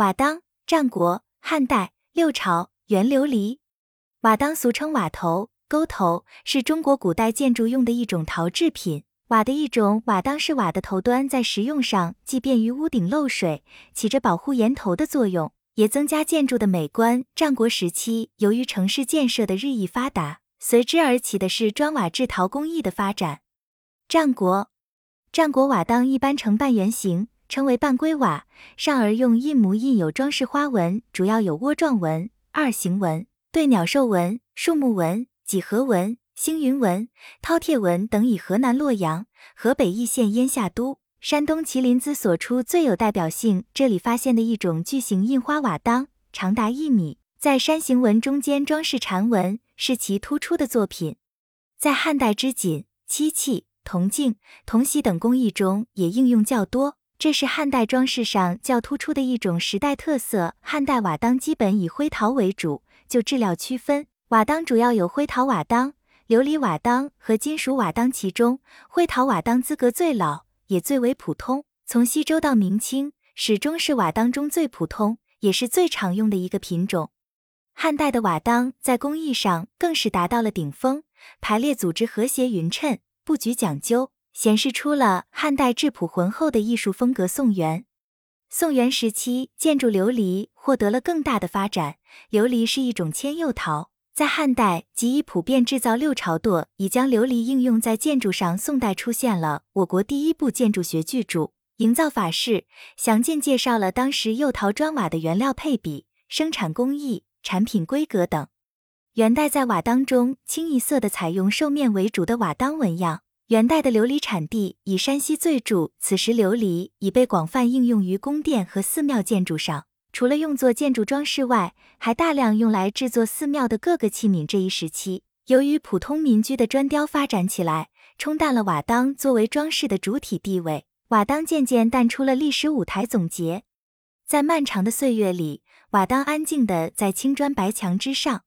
瓦当，战国、汉代、六朝源流离。瓦当俗称瓦头、沟头，是中国古代建筑用的一种陶制品。瓦的一种，瓦当是瓦的头端，在实用上既便于屋顶漏水，起着保护檐头的作用，也增加建筑的美观。战国时期，由于城市建设的日益发达，随之而起的是砖瓦制陶工艺的发展。战国瓦当一般呈半圆形，称为半规瓦，上而用印模印有装饰花纹，主要有涡状纹、二形纹、对鸟兽纹、树木纹、几何纹、星云纹、饕餮纹等，以河南洛阳、河北易县燕下都、山东麒麟子所出最有代表性。这里发现的一种巨型印花瓦当，长达1米，在山形纹中间装饰蝉纹，是其突出的作品。在汉代织锦、漆器、铜镜、铜锡等工艺中也应用较多，这是汉代装饰上较突出的一种时代特色。汉代瓦当基本以灰陶为主，就质料区分，瓦当主要有灰陶瓦当、琉璃瓦当和金属瓦当，其中灰陶瓦当资格最老，也最为普通，从西周到明清始终是瓦当中最普通也是最常用的一个品种。汉代的瓦当在工艺上更是达到了顶峰，排列组织和谐匀称，布局讲究，显示出了汉代质朴浑厚的艺术风格。宋元时期，建筑琉璃获得了更大的发展。琉璃是一种千釉陶，在汉代即已普遍制造，六朝垛已将琉璃应用在建筑上。宋代出现了我国第一部建筑学巨著《营造法式》，详尽介绍了当时釉陶砖瓦的原料配比、生产工艺、产品规格等。元代在瓦当中清一色地采用兽面为主的瓦当纹样。元代的琉璃产地以山西最著，此时琉璃已被广泛应用于宫殿和寺庙建筑上，除了用作建筑装饰外，还大量用来制作寺庙的各个器皿。这一时期，由于普通民居的砖雕发展起来，冲淡了瓦当作为装饰的主体地位，瓦当渐渐淡出了历史舞台。总结，在漫长的岁月里，瓦当安静地在青砖白墙之上，